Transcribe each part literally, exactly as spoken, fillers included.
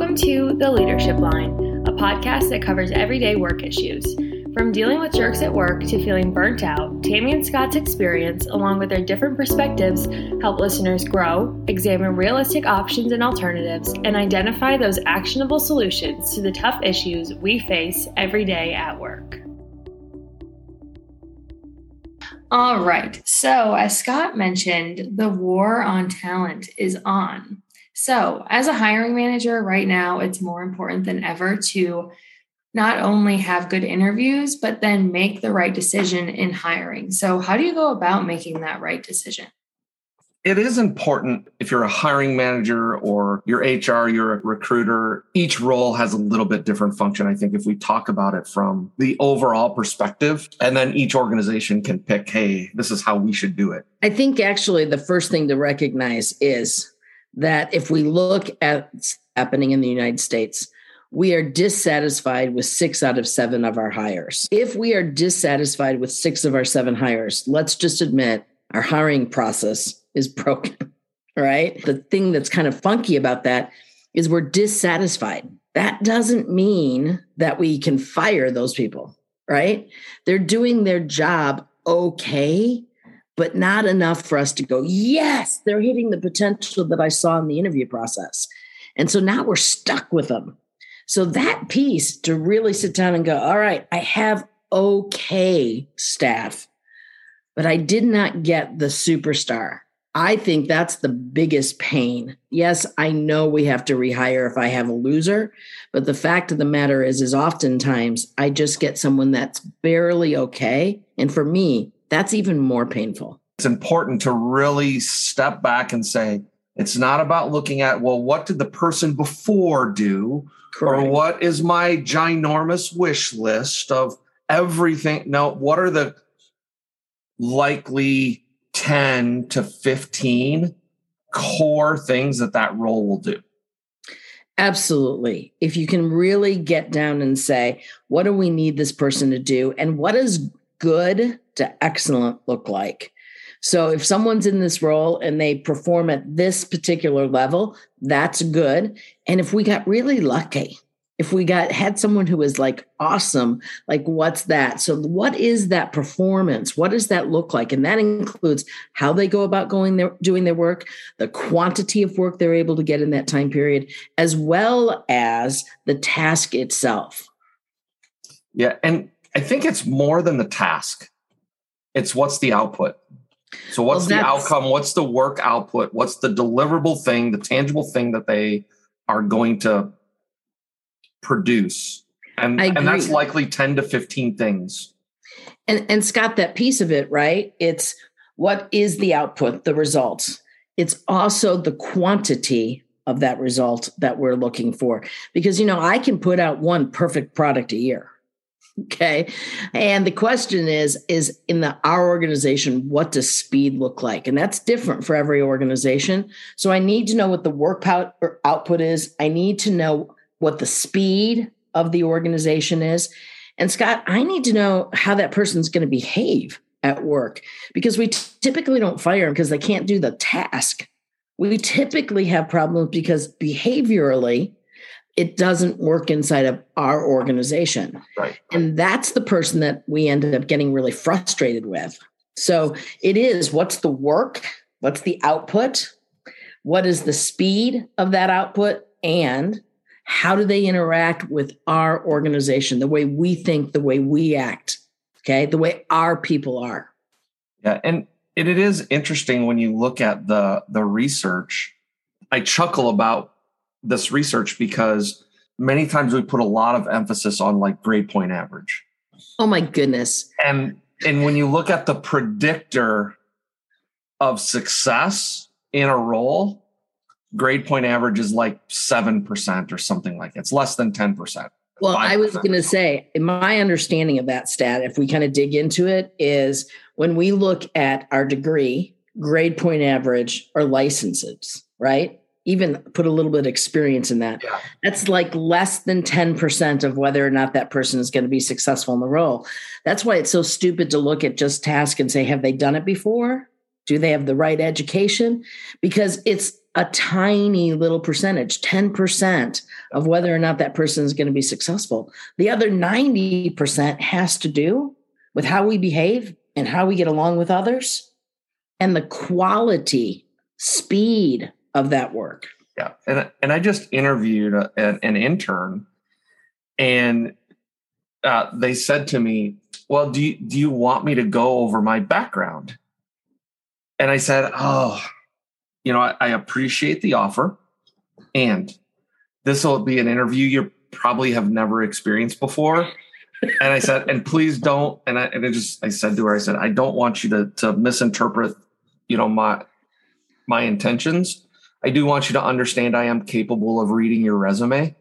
Welcome to The Leadership Line, a podcast that covers everyday work issues. From dealing with jerks at work to feeling burnt out, Tammy and Scott's experience, along with their different perspectives, help listeners grow, examine realistic options and alternatives, and identify those actionable solutions to the tough issues we face every day at work. All right, so as Scott mentioned, the war on talent is on. So as a hiring manager right now, it's more important than ever to not only have good interviews, but then make the right decision in hiring. So how do you go about making that right decision? It is important if you're a hiring manager or your H R, you're a recruiter, each role has a little bit different function. I think if we talk about it from the overall perspective, and then each organization can pick, hey, this is how we should do it. I think actually the first thing to recognize is that if we look at what's happening in the United States, we are dissatisfied with six out of seven of our hires. If we are dissatisfied with six of our seven hires, let's just admit our hiring process is broken, right? The thing that's kind of funky about that is we're dissatisfied. That doesn't mean that we can fire those people, right? They're doing their job okay, but not enough for us to go, yes, they're hitting the potential that I saw in the interview process. And so now we're stuck with them. So that piece to really sit down and go, all right, I have okay staff, but I did not get the superstar. I think that's the biggest pain. Yes, I know we have to rehire if I have a loser, but the fact of the matter is, is oftentimes I just get someone that's barely okay. And for me, that's even more painful. It's important to really step back and say, it's not about looking at, well, what did the person before do? Correct. Or what is my ginormous wish list of everything? No, what are the likely ten to fifteen core things that that role will do? Absolutely. If you can really get down and say, what do we need this person to do? And what is good to excellent look like? So if someone's in this role and they perform at this particular level, that's good. And if we got really lucky, if we got had someone who was like awesome, like what's that? So what is that performance? What does that look like? And that includes how they go about going there, doing their work, the quantity of work they're able to get in that time period, as well as the task itself. Yeah. And I think it's more than the task. It's what's the output. So what's well, the outcome? What's the work output? What's the deliverable thing, the tangible thing that they are going to produce? And, and that's likely ten to fifteen things. And, and Scott, that piece of it, right? It's what is the output, the results. It's also the quantity of that result that we're looking for. Because, you know, I can put out one perfect product a year. Okay. And the question is, is in the, our organization, what does speed look like? And that's different for every organization. So I need to know what the work out, or output is. I need to know what the speed of the organization is. And Scott, I need to know how that person's going to behave at work, because we t- typically don't fire them because they can't do the task. We typically have problems because behaviorally, it doesn't work inside of our organization. Right. And that's the person that we ended up getting really frustrated with. So it is, what's the work? What's the output? What is the speed of that output? And how do they interact with our organization? The way we think, the way we act, okay? The way our people are. Yeah, and it, it is interesting when you look at the, the research. I chuckle about this research because many times we put a lot of emphasis on like grade point average. Oh my goodness. And, and when you look at the predictor of success in a role, grade point average is like seven percent or something like that. It's less than ten percent. Well, five percent. I was going to say, my understanding of that stat, if we kind of dig into it, is when we look at our degree, grade point average or licenses, right? Even put a little bit of experience in that. Yeah. That's like less than ten percent of whether or not that person is going to be successful in the role. That's why it's so stupid to look at just task and say, have they done it before? Do they have the right education? Because it's a tiny little percentage, ten percent of whether or not that person is going to be successful. The other ninety percent has to do with how we behave and how we get along with others and the quality, speed of that work. Yeah. And, and I just interviewed a, an intern, and uh, they said to me, well, do you, do you want me to go over my background? And I said, oh, you know, I, I appreciate the offer, and this will be an interview you probably have never experienced before. And I said, and please don't. And I, and I just, I said to her, I said, I don't want you to, to misinterpret, you know, my, my intentions. I do want you to understand I am capable of reading your resume.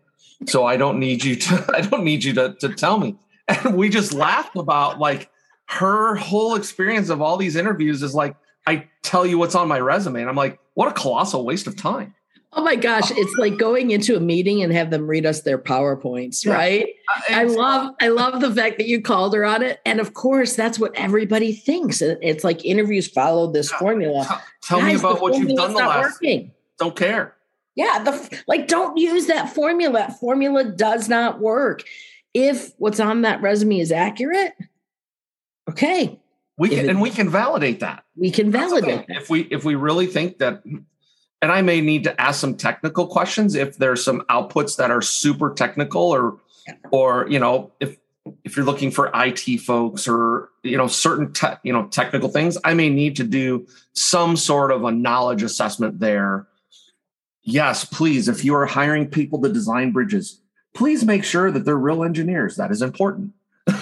So I don't need you to, I don't need you to, to tell me. And we just laughed about like her whole experience of all these interviews is like, I tell you what's on my resume. And I'm like, what a colossal waste of time. Oh my gosh. It's like going into a meeting and have them read us their PowerPoints, yeah. Right? I, I love, I love the fact that you called her on it. And of course, that's what everybody thinks. It's like interviews follow this yeah. formula. T- tell Guys, me about what you've done the last working. Don't care. Yeah. The, like, don't use that formula. That formula does not work. If what's on that resume is accurate, okay. We can, it, and we can validate that. We can validate that. If we, if we really think that, and I may need to ask some technical questions if there's some outputs that are super technical or, yeah. or, you know, if, if you're looking for I T folks or, you know, certain, te- you know, technical things, I may need to do some sort of a knowledge assessment there. Yes, please. If you are hiring people to design bridges, please make sure that they're real engineers. That is important.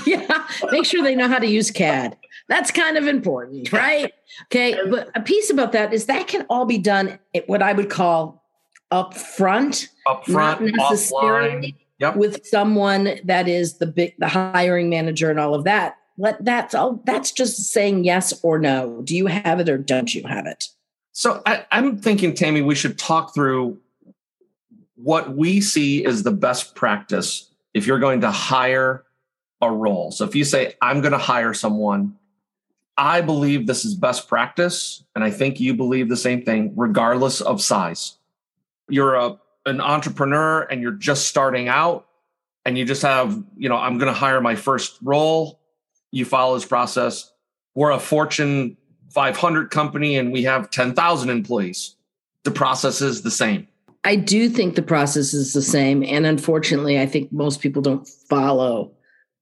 Yeah. Make sure they know how to use C A D. That's kind of important, right? Okay. But a piece about that is that can all be done at what I would call up front, up front, not necessarily offline. Yep. With someone that is the big, the hiring manager and all of that. Let that's all, that's just saying yes or no. Do you have it or don't you have it? So I, I'm thinking, Tammy, we should talk through what we see as the best practice if you're going to hire a role. So if you say, I'm going to hire someone, I believe this is best practice, and I think you believe the same thing, regardless of size. You're a, an entrepreneur and you're just starting out and you just have, you know, I'm going to hire my first role. You follow this process. We're a Fortune five hundred company and we have ten thousand employees. The process is the same. I do think the process is the same. And unfortunately, I think most people don't follow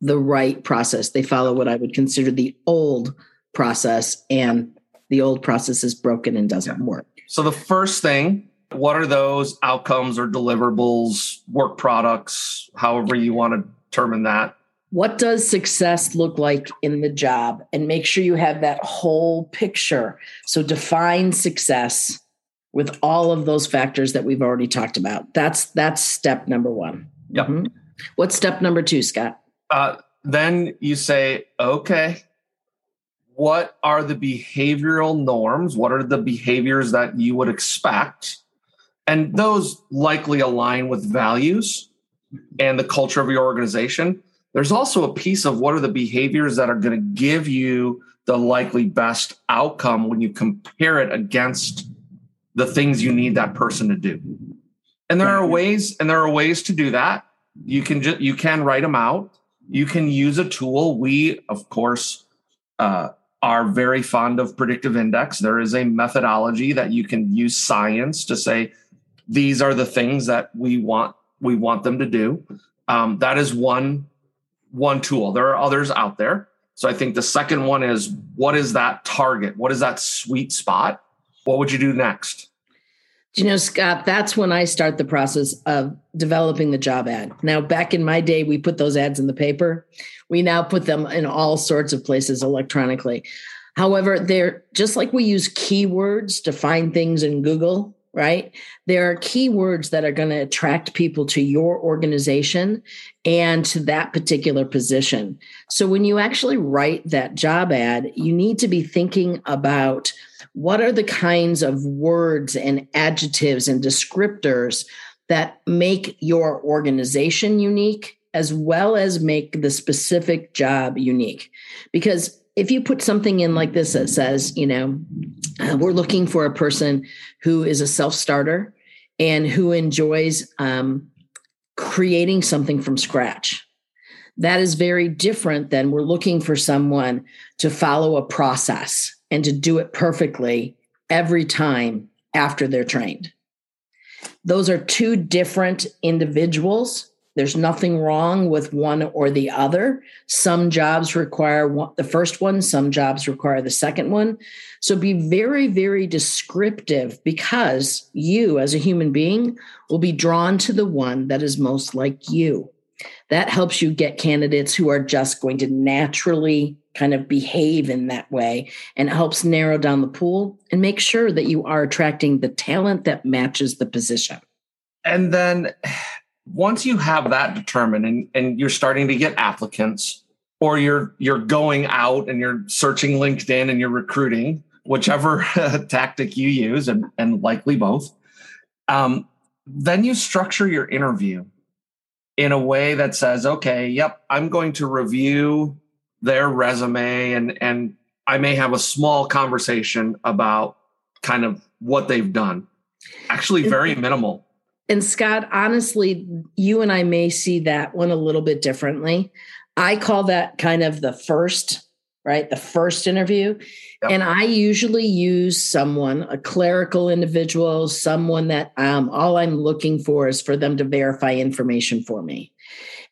the right process. They follow what I would consider the old process, and the old process is broken and doesn't yeah. work. So the first thing, what are those outcomes or deliverables, work products, however you want to determine that? What does success look like in the job? And make sure you have that whole picture. So define success with all of those factors that we've already talked about. That's that's step number one. Yep. Mm-hmm. What's step number two, Scott? Uh, then you say, okay, what are the behavioral norms? What are the behaviors that you would expect? And those likely align with values and the culture of your organization. There's also a piece of what are the behaviors that are going to give you the likely best outcome when you compare it against the things you need that person to do. And there are ways, and there are ways to do that. You can just, you can write them out. You can use a tool. We, of course, uh, are very fond of Predictive Index. There is a methodology that you can use science to say, these are the things that we want, we want them to do. Um, that is one, one tool. There are others out there. So I think the second one is, what is that target? What is that sweet spot? What would you do next? You know, Scott, that's when I start the process of developing the job ad. Now, back in my day, we put those ads in the paper. We now put them in all sorts of places electronically. However, they're just like we use keywords to find things in Google, right? There are keywords that are going to attract people to your organization and to that particular position. So when you actually write that job ad, you need to be thinking about what are the kinds of words and adjectives and descriptors that make your organization unique, as well as make the specific job unique? Because if you put something in like this that says, you know, uh, we're looking for a person who is a self-starter and who enjoys um, creating something from scratch, that is very different than we're looking for someone to follow a process and to do it perfectly every time after they're trained. Those are two different individuals. There's nothing wrong with one or the other. Some jobs require one, the first one. Some jobs require the second one. So be very, very descriptive, because you as a human being will be drawn to the one that is most like you. That helps you get candidates who are just going to naturally kind of behave in that way, and helps narrow down the pool and make sure that you are attracting the talent that matches the position. And then once you have that determined and, and you're starting to get applicants, or you're you're going out and you're searching LinkedIn and you're recruiting, whichever tactic you use, and, and likely both, um, then you structure your interview in a way that says, okay, yep, I'm going to review their resume, and, and I may have a small conversation about kind of what they've done. Actually, very minimal. And Scott, honestly, you and I may see that one a little bit differently. I call that kind of the first, right? The first interview. Yep. And I usually use someone, a clerical individual, someone that um, all I'm looking for is for them to verify information for me.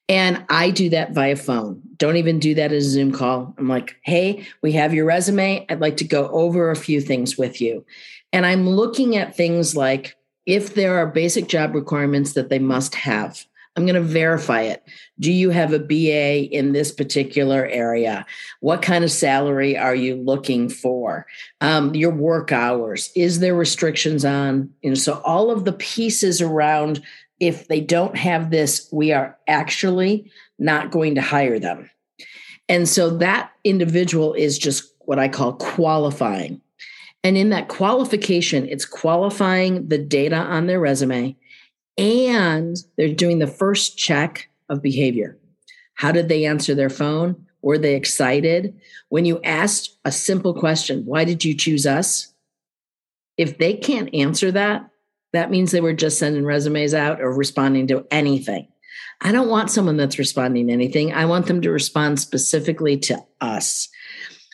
And I do that via phone. Don't even do that as a Zoom call. I'm like, hey, we have your resume. I'd like to go over a few things with you. And I'm looking at things like, if there are basic job requirements that they must have, I'm going to verify it. Do you have a B A in this particular area? What kind of salary are you looking for? Um, your work hours? Is there restrictions on? And so all of the pieces around, if they don't have this, we are actually not going to hire them. And so that individual is just what I call qualifying. And in that qualification, it's qualifying the data on their resume, and they're doing the first check of behavior. How did they answer their phone? Were they excited? When you asked a simple question, why did you choose us? If they can't answer that, that means they were just sending resumes out or responding to anything. I don't want someone that's responding to anything. I want them to respond specifically to us.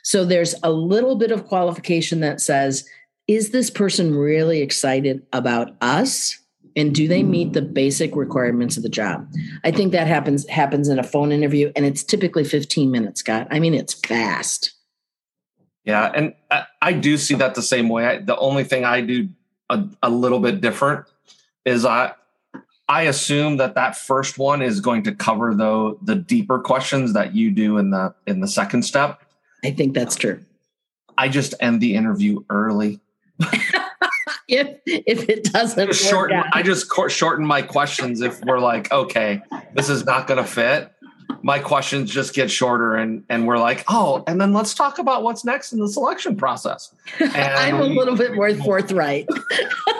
So there's a little bit of qualification that says, is this person really excited about us? And do they meet the basic requirements of the job? I think that happens happens in a phone interview, and it's typically fifteen minutes, Scott. I mean, it's fast. Yeah, and I, I do see that the same way. I, the only thing I do a, a little bit different is I I assume that that first one is going to cover, though, the deeper questions that you do in the in the second step. I think that's true. I just end the interview early. if if it doesn't just shorten, work out. I just shorten my questions. If we're like, okay, this is not going to fit, my questions just get shorter, and and we're like, oh, and then let's talk about what's next in the selection process. And I'm a little bit more forthright. So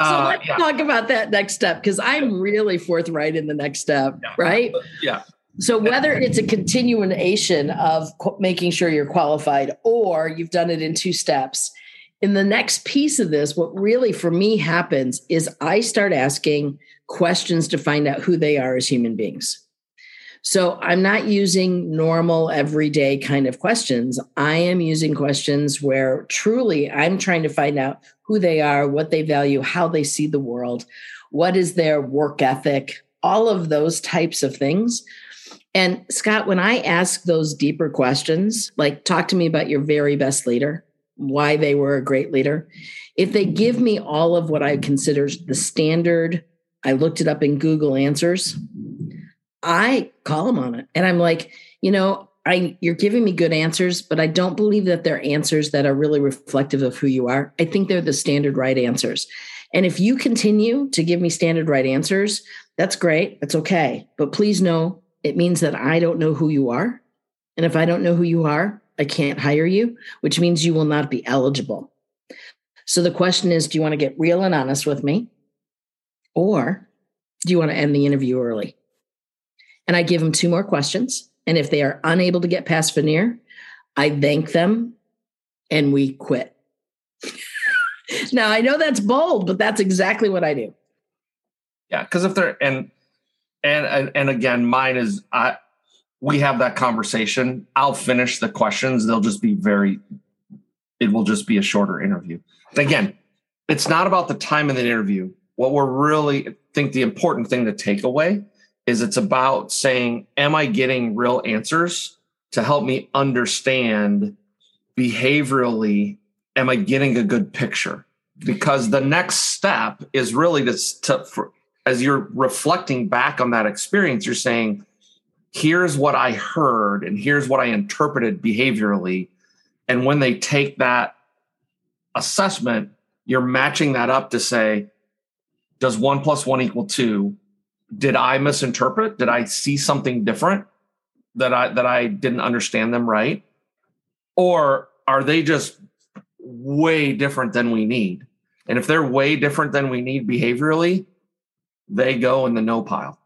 uh, let's yeah. talk about that next step, because I'm really forthright in the next step, yeah. right? Yeah. So whether it's a continuation of making sure you're qualified, or you've done it in two steps, in the next piece of this, what really for me happens is I start asking questions to find out who they are as human beings. So I'm not using normal everyday kind of questions. I am using questions where truly I'm trying to find out who they are, what they value, how they see the world, what is their work ethic, all of those types of things. And Scott, when I ask those deeper questions, like talk to me about your very best leader, why they were a great leader, if they give me all of what I consider the standard, I looked it up in Google answers, I call them on it. And I'm like, you know, I you're giving me good answers, but I don't believe that they're answers that are really reflective of who you are. I think they're the standard right answers. And if you continue to give me standard right answers, that's great. That's okay. But please know, it means that I don't know who you are. And if I don't know who you are, I can't hire you, which means you will not be eligible. So the question is, do you want to get real and honest with me? Or do you want to end the interview early? And I give them two more questions. And if they are unable to get past veneer, I thank them and we quit. Now, I know that's bold, but that's exactly what I do. Yeah, because if they're, and, and, and, and again, mine is, I, we have that conversation. I'll finish the questions. They'll just be very, it will just be a shorter interview. But again, it's not about the time of the interview. What we're really, I think the important thing to take away is it's about saying, am I getting real answers to help me understand behaviorally? Am I getting a good picture? Because the next step is really to, to for, as you're reflecting back on that experience, you're saying, here's what I heard and here's what I interpreted behaviorally. And when they take that assessment, you're matching that up to say, does one plus one equal two? Did I misinterpret? Did I see something different that I, that I didn't understand them right? Or are they just way different than we need? And if they're way different than we need behaviorally, they go in the no pile.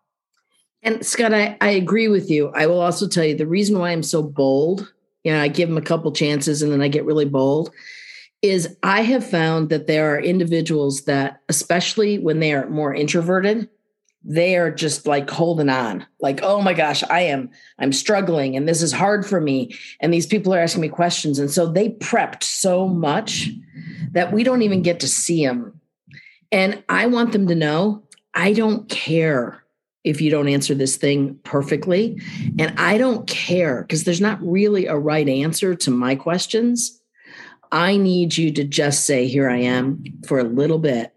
And Scott, I, I agree with you. I will also tell you the reason why I'm so bold, you know, I give them a couple chances and then I get really bold, is I have found that there are individuals that, especially when they are more introverted, they are just like holding on, like, oh my gosh, I am, I'm struggling and this is hard for me. And these people are asking me questions. And so they prepped so much that we don't even get to see them. And I want them to know, I don't care if you don't answer this thing perfectly. And I don't care because there's not really a right answer to my questions. I need you to just say, here I am for a little bit.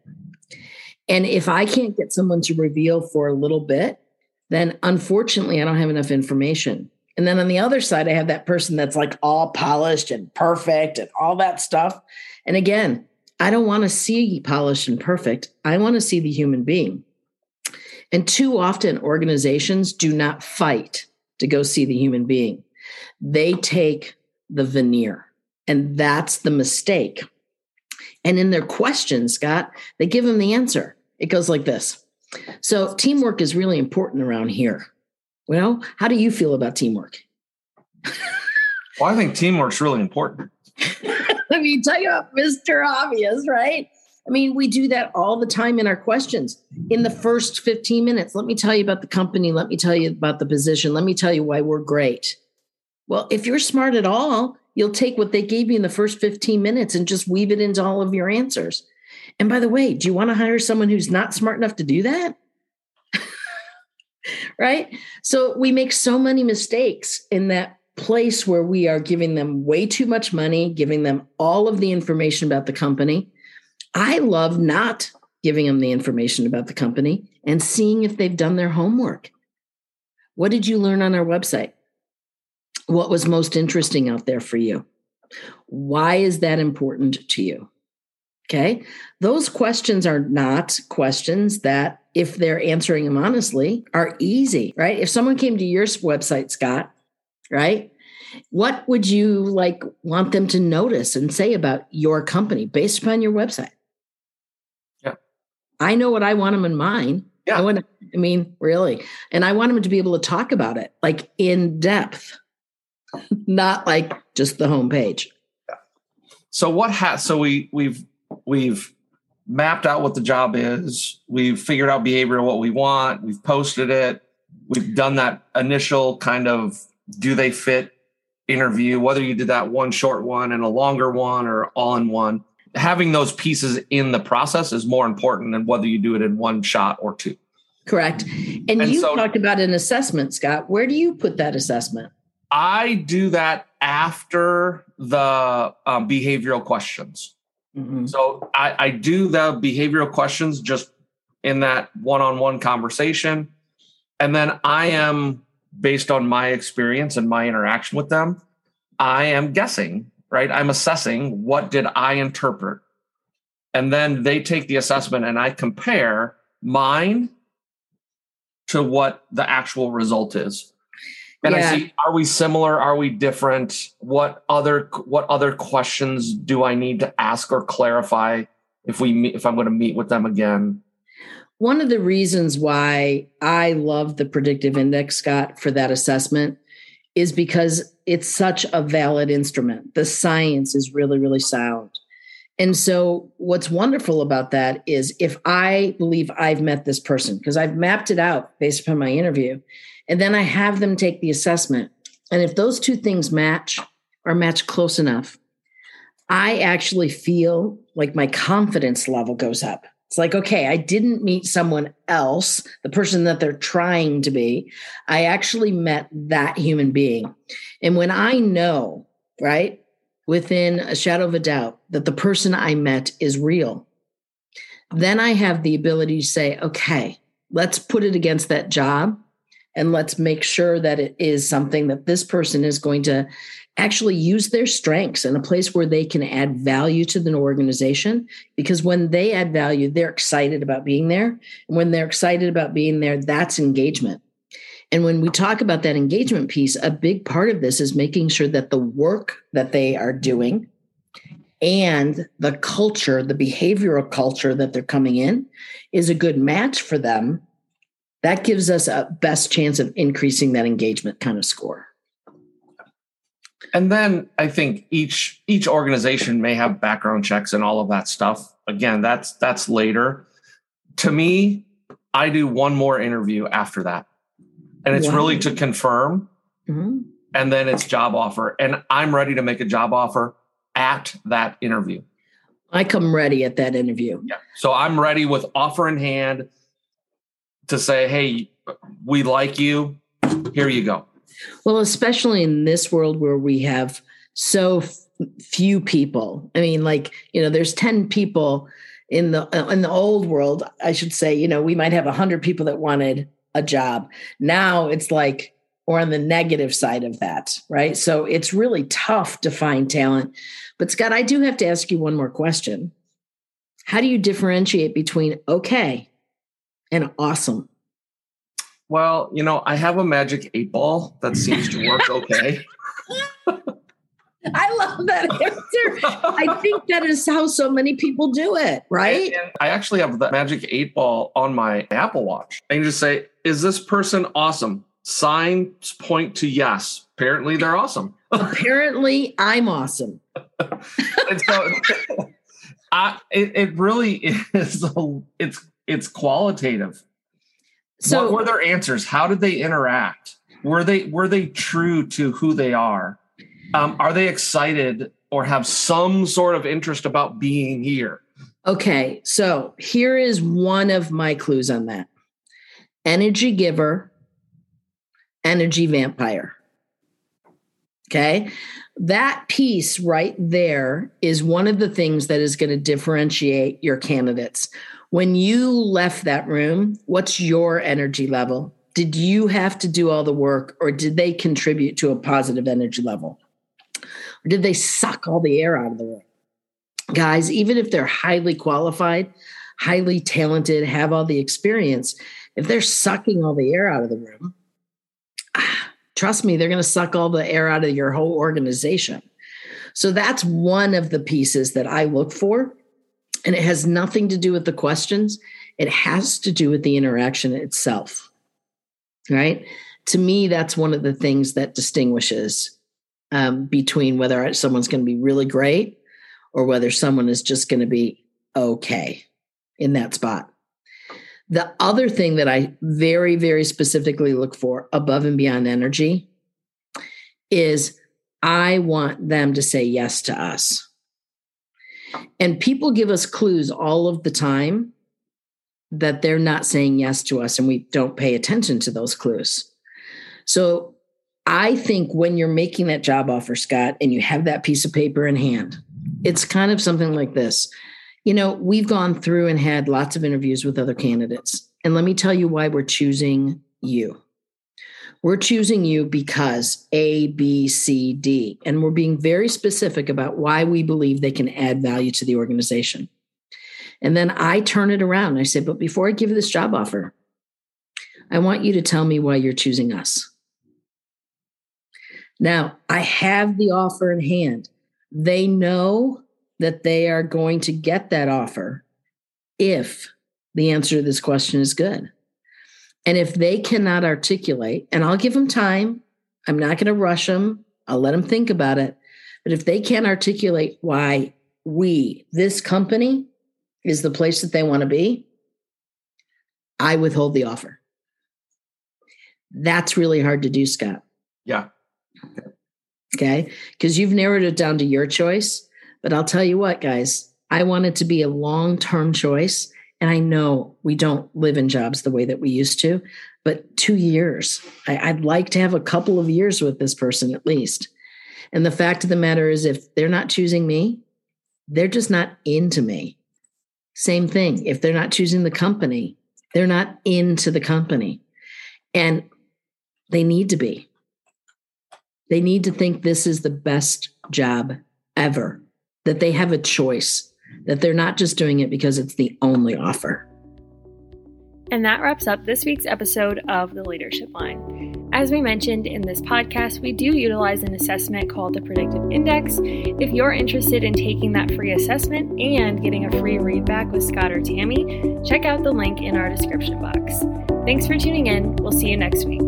And if I can't get someone to reveal for a little bit, then unfortunately, I don't have enough information. And then on the other side, I have that person that's like all polished and perfect and all that stuff. And again, I don't want to see polished and perfect. I want to see the human being. And too often, organizations do not fight to go see the human being. They take the veneer, and that's the mistake. And in their questions, Scott, they give them the answer. It goes like this. So teamwork is really important around here. Well, how do you feel about teamwork? Well, I think teamwork's really important. I mean, tell you about Mister Obvious, right? I mean, we do that all the time in our questions. In the first fifteen minutes, let me tell you about the company. Let me tell you about the position. Let me tell you why we're great. Well, if you're smart at all, you'll take what they gave you in the first fifteen minutes and just weave it into all of your answers. And by the way, do you want to hire someone who's not smart enough to do that? Right? So we make so many mistakes in that place where we are giving them way too much money, giving them all of the information about the company. I love not giving them the information about the company and seeing if they've done their homework. What did you learn on our website? What was most interesting out there for you? Why is that important to you? Okay. Those questions are not questions that, if they're answering them honestly, are easy, right? If someone came to your website, Scott, right? What would you like want them to notice and say about your company based upon your website? Yeah. I know what I want them in mine. Yeah. I want to, I mean, really. And I want them to be able to talk about it like in depth. Not like just the homepage. So what has, so we, we've, we've mapped out what the job is. We've figured out behavior, what we want. We've posted it. We've done that initial kind of, do they fit interview, whether you did that one short one and a longer one or all in one, having those pieces in the process is more important than whether you do it in one shot or two. Correct. And, and you so, talked about an assessment, Scott. Where do you put that assessment? I do that after the um, behavioral questions. Mm-hmm. So I, I do the behavioral questions just in that one-on-one conversation. And then I am, based on my experience and my interaction with them, I am guessing, right? I'm assessing what did I interpret. And then they take the assessment and I compare mine to what the actual result is. And yeah. I see, are we similar? Are we different? What other what other questions do I need to ask or clarify if we meet, if I'm going to meet with them again? One of the reasons why I love the predictive index, Scott, for that assessment is because it's such a valid instrument. The science is really, really sound. And so what's wonderful about that is if I believe I've met this person, because I've mapped it out based upon my interview, and then I have them take the assessment. And if those two things match or match close enough, I actually feel like my confidence level goes up. It's like, okay, I didn't meet someone else, the person that they're trying to be. I actually met that human being. And when I know, right, within a shadow of a doubt that the person I met is real, then I have the ability to say, okay, let's put it against that job and let's make sure that it is something that this person is going to actually use their strengths in a place where they can add value to the organization, because when they add value, they're excited about being there. And when they're excited about being there, that's engagement. And when we talk about that engagement piece, a big part of this is making sure that the work that they are doing and the culture, the behavioral culture that they're coming in, is a good match for them. That gives us a best chance of increasing that engagement kind of score. And then I think each each organization may have background checks and all of that stuff. Again, that's that's later. To me, I do one more interview after that. And it's wow. really to confirm. Mm-hmm. And then it's job offer. And I'm ready to make a job offer at that interview. I come ready at that interview. Yeah. So I'm ready with offer in hand to say, hey, we like you. Here you go. Well, especially in this world where we have so f- few people. I mean, like, you know, there's ten people in the in the old world, I should say. You know, we might have one hundred people that wanted a job. Now it's like we're on the negative side of that, right? So it's really tough to find talent. But Scott, I do have to ask you one more question. How do you differentiate between okay and awesome? Well, you know, I have a magic eight ball that seems to work okay. I love that answer. I think that is how so many people do it, right? And, and I actually have the magic eight ball on my Apple Watch. I can just say, is this person awesome? Signs point to yes. Apparently they're awesome. Apparently I'm awesome. And so I, it, it really is, a, it's, it's qualitative. So what were their answers? How did they interact? Were they were they true to who they are? Um, are they excited or have some sort of interest about being here? Okay, so here is one of my clues on that. Energy giver, energy vampire. Okay, that piece right there is one of the things that is going to differentiate your candidates. When you left that room, what's your energy level? Did you have to do all the work, or did they contribute to a positive energy level? Or did they suck all the air out of the room? Guys, even if they're highly qualified, highly talented, have all the experience, if they're sucking all the air out of the room, trust me, they're going to suck all the air out of your whole organization. So that's one of the pieces that I look for. And it has nothing to do with the questions. It has to do with the interaction itself, right? To me, that's one of the things that distinguishes um, between whether someone's going to be really great or whether someone is just going to be okay in that spot. The other thing that I very, very specifically look for above and beyond energy is I want them to say yes to us. And people give us clues all of the time that they're not saying yes to us, and we don't pay attention to those clues. So I think when you're making that job offer, Scott, and you have that piece of paper in hand, it's kind of something like this. You know, we've gone through and had lots of interviews with other candidates. And let me tell you why we're choosing you. We're choosing you because A, B, C, D, and we're being very specific about why we believe they can add value to the organization. And then I turn it around and I say, but before I give you this job offer, I want you to tell me why you're choosing us. Now, I have the offer in hand. They know that they are going to get that offer if the answer to this question is good. And if they cannot articulate, and I'll give them time, I'm not going to rush them. I'll let them think about it. But if they can't articulate why we, this company, is the place that they want to be, I withhold the offer. That's really hard to do, Scott. Yeah. Okay. Because you've narrowed it down to your choice. But I'll tell you what, guys, I want it to be a long-term choice. And I know we don't live in jobs the way that we used to, but two years, I, I'd like to have a couple of years with this person at least. And the fact of the matter is, if they're not choosing me, they're just not into me. Same thing. If they're not choosing the company, they're not into the company. And they need to be. They need to think this is the best job ever, that they have a choice, that they're not just doing it because it's the only offer. And that wraps up this week's episode of The Leadership Line. As we mentioned in this podcast, we do utilize an assessment called the Predictive Index. If you're interested in taking that free assessment and getting a free read back with Scott or Tammy, check out the link in our description box. Thanks for tuning in. We'll see you next week.